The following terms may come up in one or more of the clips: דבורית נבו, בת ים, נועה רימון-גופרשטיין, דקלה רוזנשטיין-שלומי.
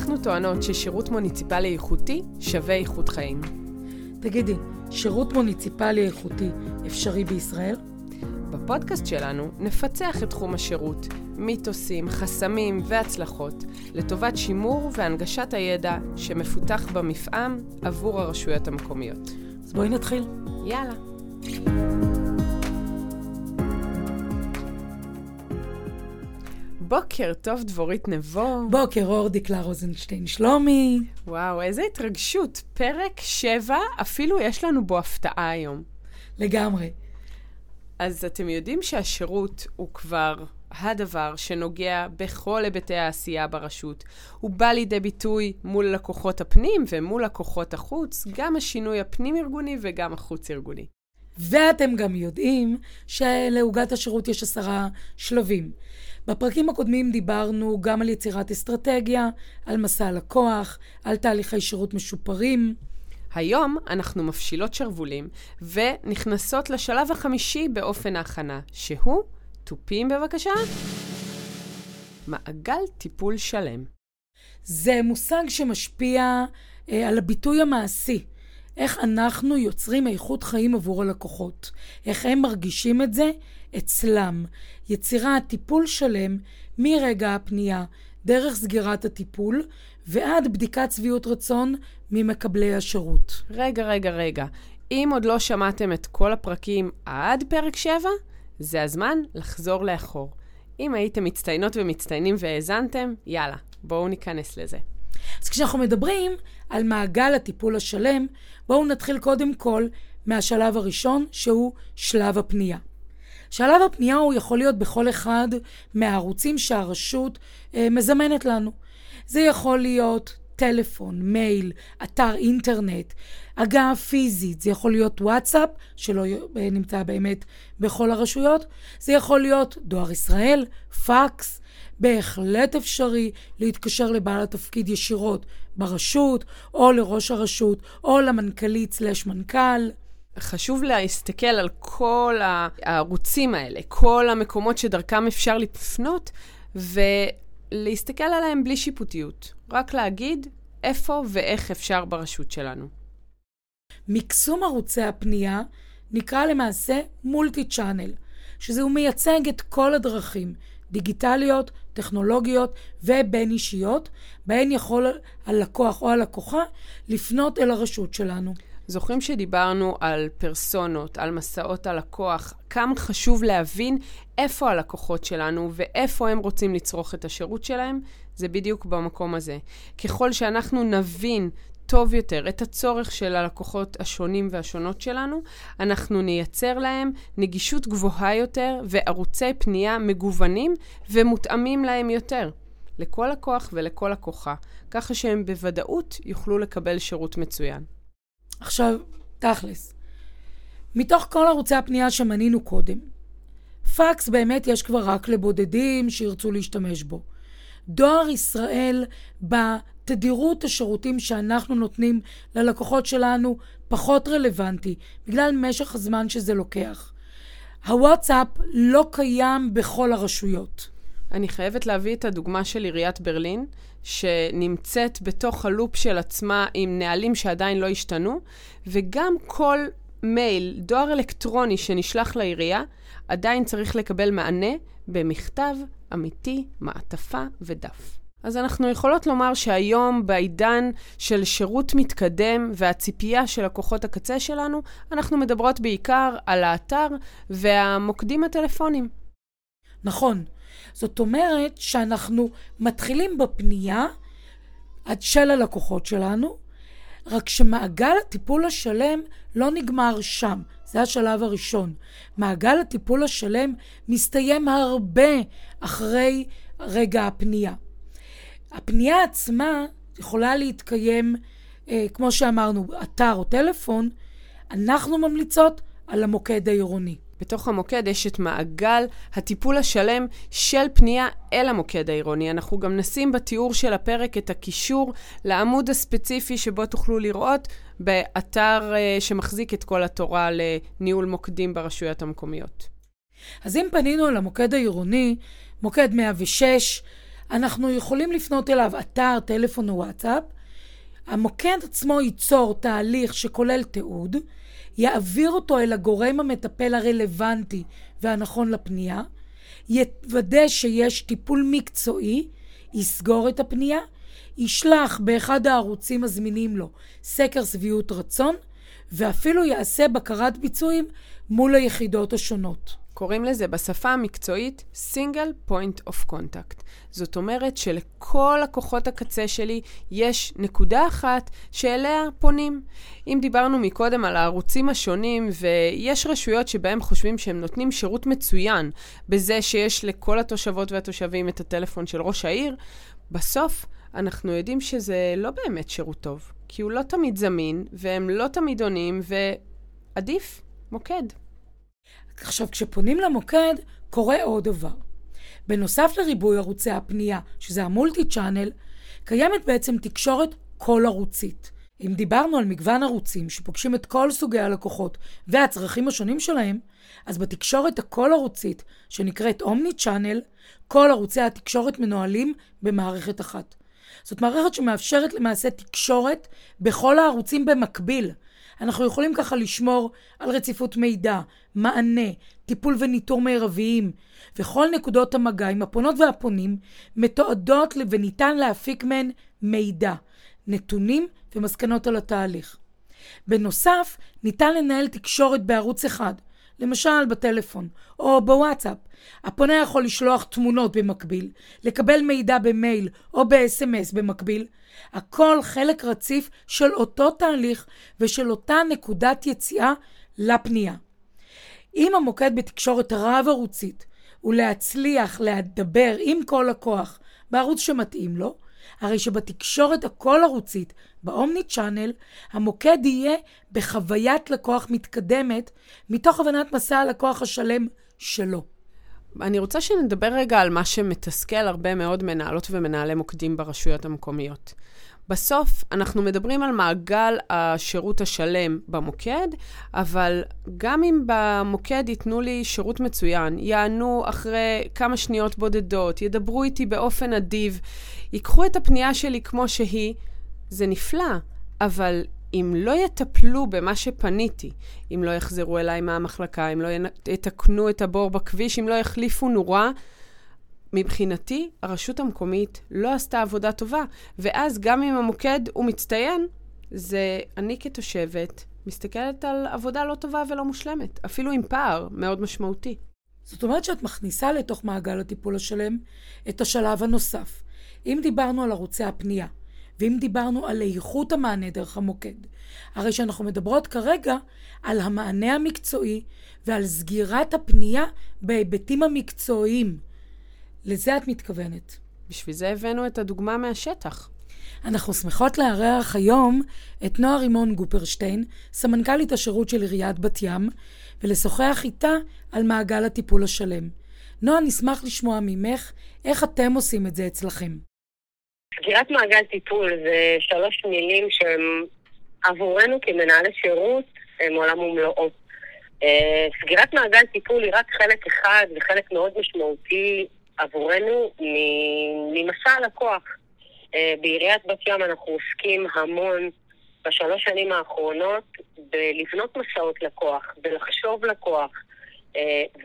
אנחנו טוענות ששירות מוניציפלי איכותי שווה איכות חיים. תגידי, שירות מוניציפלי איכותי אפשרי בישראל? בפודקאסט שלנו נפצח את תחום השירות, מיתוסים, חסמים והצלחות, לטובת שימור והנגשת הידע שמפותח במפעם עבור הרשויות המקומיות. אז בואי נתחיל. יאללה. בוקר טוב, דבורית נבו. בוקר אור, דקלה רוזנשטיין-שלומי. וואו, איזה התרגשות. פרק 7, אפילו יש לנו בו הפתעה היום. לגמרי. אז אתם יודעים שהשירות הוא כבר הדבר שנוגע בכל היבטי העשייה ברשות. הוא בא לידי ביטוי מול לקוחות הפנים ומול לקוחות החוץ, גם השינוי הפנים-ארגוני וגם החוץ-ארגוני. ואתם גם יודעים שלעוגת השירות יש 10 שלבים. בפרקים הקודמים דיברנו גם על יצירת אסטרטגיה, על מסע לקוח, על תהליכי שירות משופרים. היום אנחנו מפשילות שרבולים ונכנסות לשלב החמישי באופן ההכנה, שהוא טופים בבקשה. מעגל טיפול שלם. זה מושג שמשפיע על הביטוי המעשי. איך אנחנו יוצרים איכות חיים עבור הלקוחות, איך הם מרגישים את זה אצלם. יצירת טיפול שלם מרגע הפנייה, דרך סגירת הטיפול ועד בדיקת שביעות רצון ממקבלי השירות. רגע. אם עוד לא שמעתם את כל הפרקים עד פרק 7, זה הזמן לחזור לאחור. אם הייתם מצטיינות ומצטיינים והאזנתם, יאללה, בואו ניכנס לזה. אז כשאנחנו מדברים על מעגל הטיפול השלם, בואו נתחיל קודם כל מהשלב הראשון, שהוא שלב הפנייה. שלב הפנייה הוא יכול להיות בכל אחד מהערוצים שהרשות מזמנת לנו. זה יכול להיות טלפון, מייל, אתר אינטרנט, הגעה פיזית, זה יכול להיות וואטסאפ, שלא נמצא באמת בכל הרשויות, זה יכול להיות דואר ישראל, פקס, בהחלט אפשרי להתקשר לבעל התפקיד ישירות ברשות, או לראש הרשות, או למנכלית / מנכ"ל. חשוב להסתכל על כל הערוצים האלה, כל המקומות שדרכם אפשר לפנות, ולהסתכל עליהם בלי שיפוטיות. רק להגיד איפה ואיך אפשר ברשות שלנו. מקסום ערוצי הפנייה נקרא למעשה מולטי-צ'אנל, שזה הוא מייצג את כל הדרכים, דיגיטליות, טכנולוגיות ובין אישיות, בהן יכול הלקוח או הלקוחה לפנות אל הרשות שלנו. זוכרים שדיברנו על פרסונות, על מסעות הלקוח, כמה חשוב להבין איפה הלקוחות שלנו ואיפה הם רוצים לצרוך את השירות שלהם? זה בדיוק במקום הזה. ככל שאנחנו נבין טוב יותר את הצורך של הלקוחות השונים והשונות שלנו, אנחנו נייצר להם נגישות גבוהה יותר וערוצי פנייה מגוונים ומותאמים להם יותר, לכל לקוח ולכל לקוחה, ככה שהם בוודאות יוכלו לקבל שירות מצוין. עכשיו, תכלס, מתוך כל ערוצי הפנייה שמנינו קודם, פקס באמת יש כבר רק לבודדים שירצו להשתמש בו. דואר ישראל בתדירות השירותים שאנחנו נותנים ללקוחות שלנו פחות רלוונטי, בגלל משך הזמן שזה לוקח. הוואטסאפ לא קיים בכל הרשויות. אני חייבת להביא את הדוגמה של עיריית ברלין, שנמצאת בתוך הלופ של עצמה עם נהלים שעדיין לא השתנו, וגם כל מייל, דואר אלקטרוני שנשלח לעירייה, עדיין צריך לקבל מענה במכתב אמיתי, מעטפה ודף. אז אנחנו יכולות לומר שהיום בעידן של שירות מתקדם והציפייה של לקוחות הקצה שלנו, אנחנו מדברות בעיקר על האתר והמוקדים הטלפונים. נכון. זאת אומרת שאנחנו מתחילים בפנייה עד של הלקוחות שלנו, רק שמעגל הטיפול השלם לא נגמר שם. זה השלב הראשון. מעגל הטיפול השלם מסתיים הרבה אחרי רגע הפנייה. הפנייה עצמה יכולה להתקיים, כמו שאמרנו, אתר או טלפון. אנחנו ממליצות על המוקד העירוני. בתוך המוקד יש את מעגל הטיפול השלם של פנייה אל המוקד העירוני. אנחנו גם נשים בתיאור של הפרק את הקישור לעמוד הספציפי שבו תוכלו לראות באתר שמחזיק את כל התורה לניהול מוקדים ברשויות המקומיות. אז אם פנינו למוקד העירוני, מוקד 106, אנחנו יכולים לפנות אליו אתר, טלפון וואטסאפ. המוקד עצמו ייצור תהליך שכולל תיעוד, יעביר אותו אל הגורם המטפל הרלוונטי והנכון לפנייה, יוודא שיש טיפול מקצועי, יסגור את הפנייה, ישלח באחד הערוצים הזמינים לו סקר שביעות רצון, ואפילו יעשה בקרת ביצועים מול היחידות השונות. קוראים לזה בשפה המקצועית Single Point of Contact. זאת אומרת שלכל לקוחות הקצה שלי יש נקודה אחת שאליה פונים. אם דיברנו מקודם על הערוצים השונים, ויש רשויות שבהם חושבים שהם נותנים שירות מצוין, בזה שיש לכל התושבות והתושבים את הטלפון של ראש העיר, בסוף אנחנו יודעים שזה לא באמת שירות טוב, כי הוא לא תמיד זמין, והם לא תמיד עונים, ועדיף מוקד. עכשיו, כשפונים למוקד, קורה עוד דבר. בנוסף לריבוי ערוצי הפנייה, שזה המולטי-צ'אנל, קיימת בעצם תקשורת כל ערוצית. אם דיברנו על מגוון ערוצים שפוגשים את כל סוגי הלקוחות והצרכים השונים שלהם, אז בתקשורת הכל ערוצית, שנקראת אומני-צ'אנל, כל ערוצי התקשורת מנוהלים במערכת אחת. זאת מערכת שמאפשרת למעשה תקשורת בכל הערוצים במקביל. אנחנו יכולים ככה לשמור על רציפות מידע, מענה, טיפול וניטור מרביים, וכל נקודות המגע עם הפונות והפונים מתועדות וניתן להפיק מהן מידע, נתונים ומסקנות על התהליך. בנוסף, ניתן לנהל תקשורת בערוץ אחד, למשל בטלפון או בוואטסאפ. הפונה יכול לשלוח תמונות במקביל, לקבל מידע במייל או ב-SMS במקביל. הכל חלק רציף של אותו תהליך ושל אותה נקודת יציאה לפנייה. אם המוקד בתקשורת רב ערוצית ולהצליח להדבר עם כל לקוח בערוץ שמתאים לו, הרי שבתקשורת הכל ערוצית, באומני צ'אנל, המוקד יהיה בחוויית לקוח מתקדמת, מתוך הבנת מסע הלקוח השלם שלו. אני רוצה שנדבר רגע על מה שמתסכל הרבה מאוד מנהלות ומנהלי מוקדים ברשויות המקומיות. בסוף אנחנו מדברים על מעגל השירות השלם במוקד, אבל גם אם במוקד ייתנו לי שירות מצוין, יענו אחרי כמה שניות בודדות, ידברו איתי באופן אדיב, ייקחו את הפנייה שלי כמו שהיא, זה נפלא, אבל אם לא יטפלו במה שפניתי, אם לא יחזרו אליי מהמחלקה, אם לא יתקנו את הבור בכביש, אם לא יחליפו נורה, מבחינתי, הרשות המקומית לא עשתה עבודה טובה, ואז גם אם המוקד הוא מצטיין, זה אני כתושבת מסתכלת על עבודה לא טובה ולא מושלמת, אפילו עם פער מאוד משמעותי. זאת אומרת שאת מכניסה לתוך מעגל הטיפול השלם את השלב הנוסף. אם דיברנו על ערוצי הפנייה, ואם דיברנו על איכות המענה דרך המוקד, הרי שאנחנו מדברות כרגע על המענה המקצועי ועל סגירת הפנייה בהיבטים המקצועיים. לזה את מתכוונת. בשביל זה הבאנו את הדוגמה מהשטח. אנחנו שמחות לארח היום את נועה רימון-גופרשטיין, סמנכ"לית השירות של עיריית בת ים, ולשוחח איתה על מעגל הטיפול השלם. נועה, נשמח לשמוע ממך איך אתם עושים את זה אצלכם. סגירת מעגל טיפול זה שלוש מילים שהם עבורנו כמנהלי שירות הם עולם ומלואו. סגירת מעגל טיפול היא רק חלק אחד וחלק מאוד משמעותי עבורנו ממסע הלקוח. בעיריית בת ים אנחנו עוסקים המון בשלוש שנים האחרונות בלבנות מסעות לקוח, בלחשוב לקוח,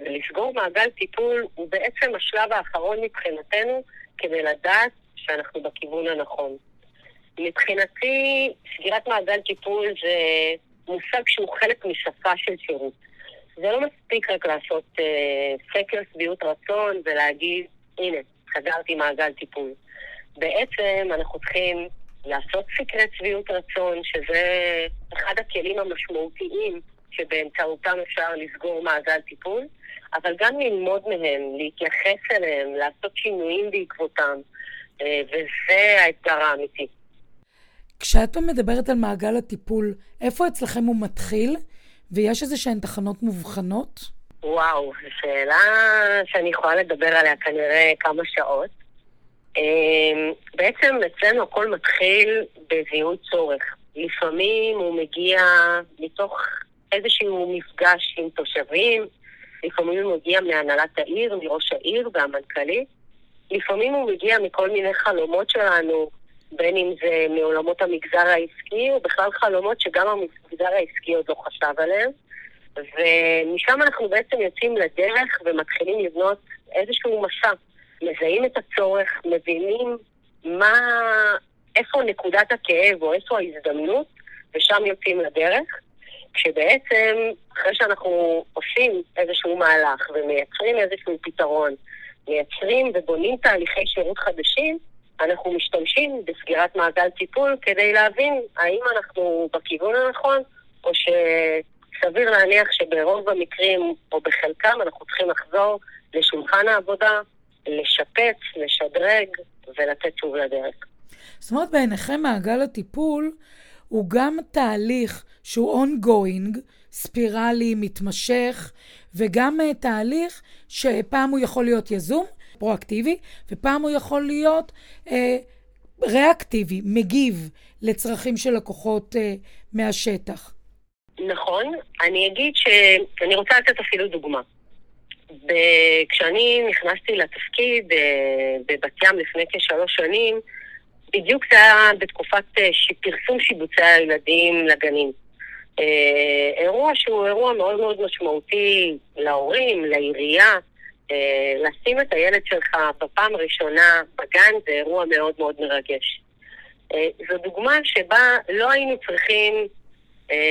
ולסגור מעגל טיפול הוא בעצם השלב האחרון מבחינתנו כדי לדעת שאנחנו בכיוון הנכון. מבחינתי, סגירת מעגל טיפול זה מושג שהוא חלק משפה של שירות. זה לא מספיק רק לעשות סקר שביעות רצון ולהגיד, הנה, חזרתי מעגל טיפול. בעצם אנחנו צריכים לעשות סקר שביעות רצון, שזה אחד הכלים המשמעותיים שבאמצעותם אפשר לסגור מעגל טיפול, אבל גם ללמוד מהם, להתייחס אליהם, לעשות שינויים בעקבותם, וזה האתגר האמיתי. כשאת מדברת על מעגל הטיפול, איפה אצלכם הוא מתחיל? ויש איזה שהן תחנות מובחנות? וואו, שאלה שאני יכולה לדבר עליה כנראה כמה שעות. בעצם אצלנו הכל מתחיל בזיהוי צורך. לפעמים הוא מגיע מתוך איזשהו מפגש עם תושבים, לפעמים הוא מגיע מהנהלת העיר, מראש העיר והמנכ"לית, לפעמים הוא מגיע מכל מיני חלומות שלנו, בין אם זה מעולמות המגזר העסקי, או בכלל חלומות שגם המגזר העסקי עוד לא חשב עליהם. ומשם אנחנו בעצם יוצאים לדרך ומתחילים לבנות איזשהו מסע. מזהים את הצורך, מבינים איפה נקודת הכאב או איפה ההזדמנות, ושם יוצאים לדרך. כשבעצם אחרי שאנחנו עושים איזשהו מהלך ומייצרים איזשהו פתרון, מייצרים ובונים תהליכי שירות חדשים, אנחנו משתמשים בסגירת מעגל טיפול כדי להבין האם אנחנו בכיוון הנכון, או שסביר להניח שברוב המקרים או בחלקם אנחנו צריכים לחזור לשולחן העבודה, לשפץ, לשדרג ולתת שוב לדרך. זאת אומרת, בעיניכם מעגל הטיפול הוא גם תהליך שהוא ongoing, ספירלי, מתמשך, וגם תהליך שפעם הוא יכול להיות יזום, פרואקטיבי, ופעם הוא יכול להיות ריאקטיבי, מגיב לצרכים של לקוחות מהשטח. נכון, אני אגיד שאני רוצה לתת אפילו דוגמה. כשאני נכנסתי לתפקיד בבת ים לפני כ3 שנים, בדיוק זה היה בתקופת פרסום שיבוצי הילדים לגנים. אירוע שהוא אירוע מאוד מאוד משמעותי להורים, לעירייה. לשים את הילד שלך בפעם ראשונה בגן זה אירוע מאוד מאוד מרגש. זו דוגמה שבה לא היינו צריכים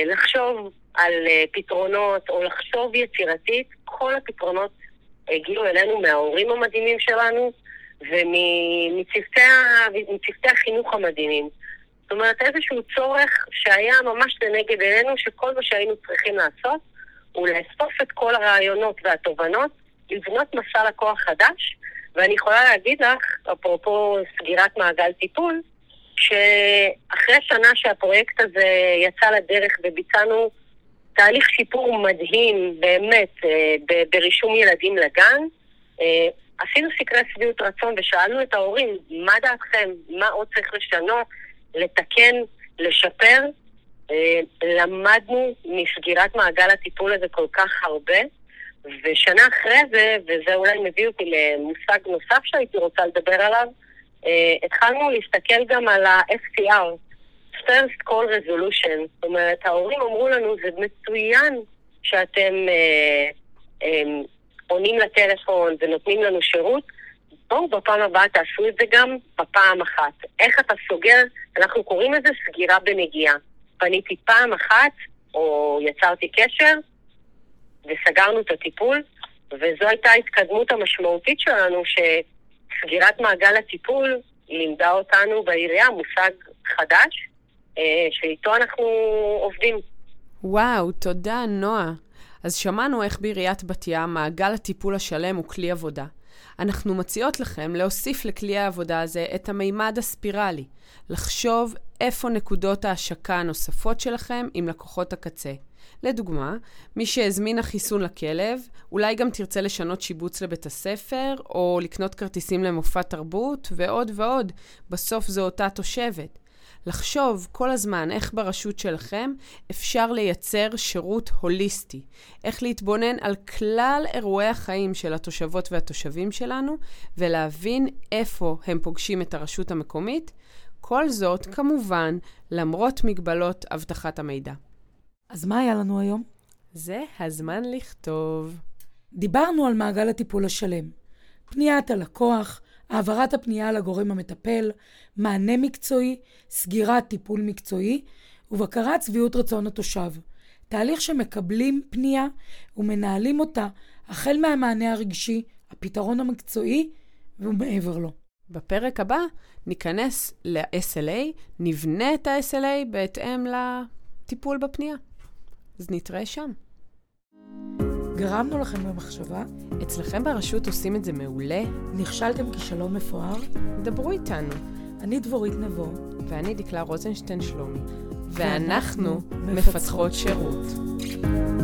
לחשוב על פתרונות או לחשוב יצירתית. כל הפתרונות הגיעו אלינו מההורים המדהימים שלנו ומצוותי החינוך המדהימים. זאת אומרת, איזשהו צורך שהיה ממש לנגד אלינו, שכל מה שהיינו צריכים לעשות הוא לאסוף את כל הרעיונות והתובנות, לבנות מסע לקוח חדש. ואני יכולה להגיד לך, אפרופו סגירת מעגל טיפול, שאחרי שנה שהפרויקט הזה יצא לדרך וביצענו תהליך שיפור מדהים באמת ברישום ילדים לגן, עשינו סקרי שביעות רצון ושאלנו את ההורים, מה דעתכם? מה עוד צריך לשנות, לתקן, לשפר? למדנו מסגירת מעגל הטיפול הזה כל כך הרבה, ושנה אחרי זה, וזה אולי מביא אותי למושג נוסף שהייתי רוצה לדבר עליו, התחלנו להסתכל גם על ה-FCR, First Call Resolution. זאת אומרת, ההורים אמרו לנו, זה מצוין שאתם עונים לטלפון ונותנים לנו שירות, בואו בפעם הבאה תעשו את זה גם בפעם אחת. איך אתה סוגר? אנחנו קוראים לזה סגירה בנגיעה. פניתי פעם אחת, או יצרתי קשר, וסגרנו את הטיפול, וזו הייתה ההתקדמות המשמעותית שלנו, שסגירת מעגל הטיפול לימדה אותנו בעירייה מושג חדש, שאיתו אנחנו עובדים. וואו, תודה נועה. אז שמענו איך בעיריית בת ים מעגל הטיפול השלם הוא כלי עבודה. אנחנו מציעות לכם להוסיף לכלי העבודה הזה את המימד הספירלי, לחשוב איפה נקודות ההשקה הנוספות שלכם עם לקוחות הקצה. לדוגמה, מי שהזמינה חיסון לכלב, אולי גם תרצה לשנות שיבוץ לבית הספר, או לקנות כרטיסים למופע תרבות, ועוד ועוד. בסוף זו אותה תושבת. לחשוב כל הזמן איך ברשות שלכם אפשר לייצר שירות הוליסטי, איך להתבונן על כלל אירועי החיים של התושבות והתושבים שלנו, ולהבין איפה הם פוגשים את הרשות המקומית, כל זאת כמובן למרות מגבלות אבטחת המידע. אז מה היה לנו היום? זה הזמן לכתוב. דיברנו על מעגל הטיפול השלם, פניית הלקוח, העברת הפנייה לגורם המטפל, מענה מקצועי, סגירת טיפול מקצועי, ובקרת שביעות רצון התושב. תהליך שמקבלים פנייה ומנהלים אותה, החל מהמענה הרגשי, הפתרון המקצועי ומעבר לו. בפרק הבא ניכנס ל-SLA, נבנה את ה-SLA בהתאם לטיפול בפנייה. אז נתראה שם. גרמנו לכם במחשבה? אצלכם ברשות עושים את זה מעולה? נכשלתם כישלון מפואר? דברו איתנו. אני דבורית נבו. ואני דקלה רוזנשטיין-שלומי. ואנחנו מפתחות שירות.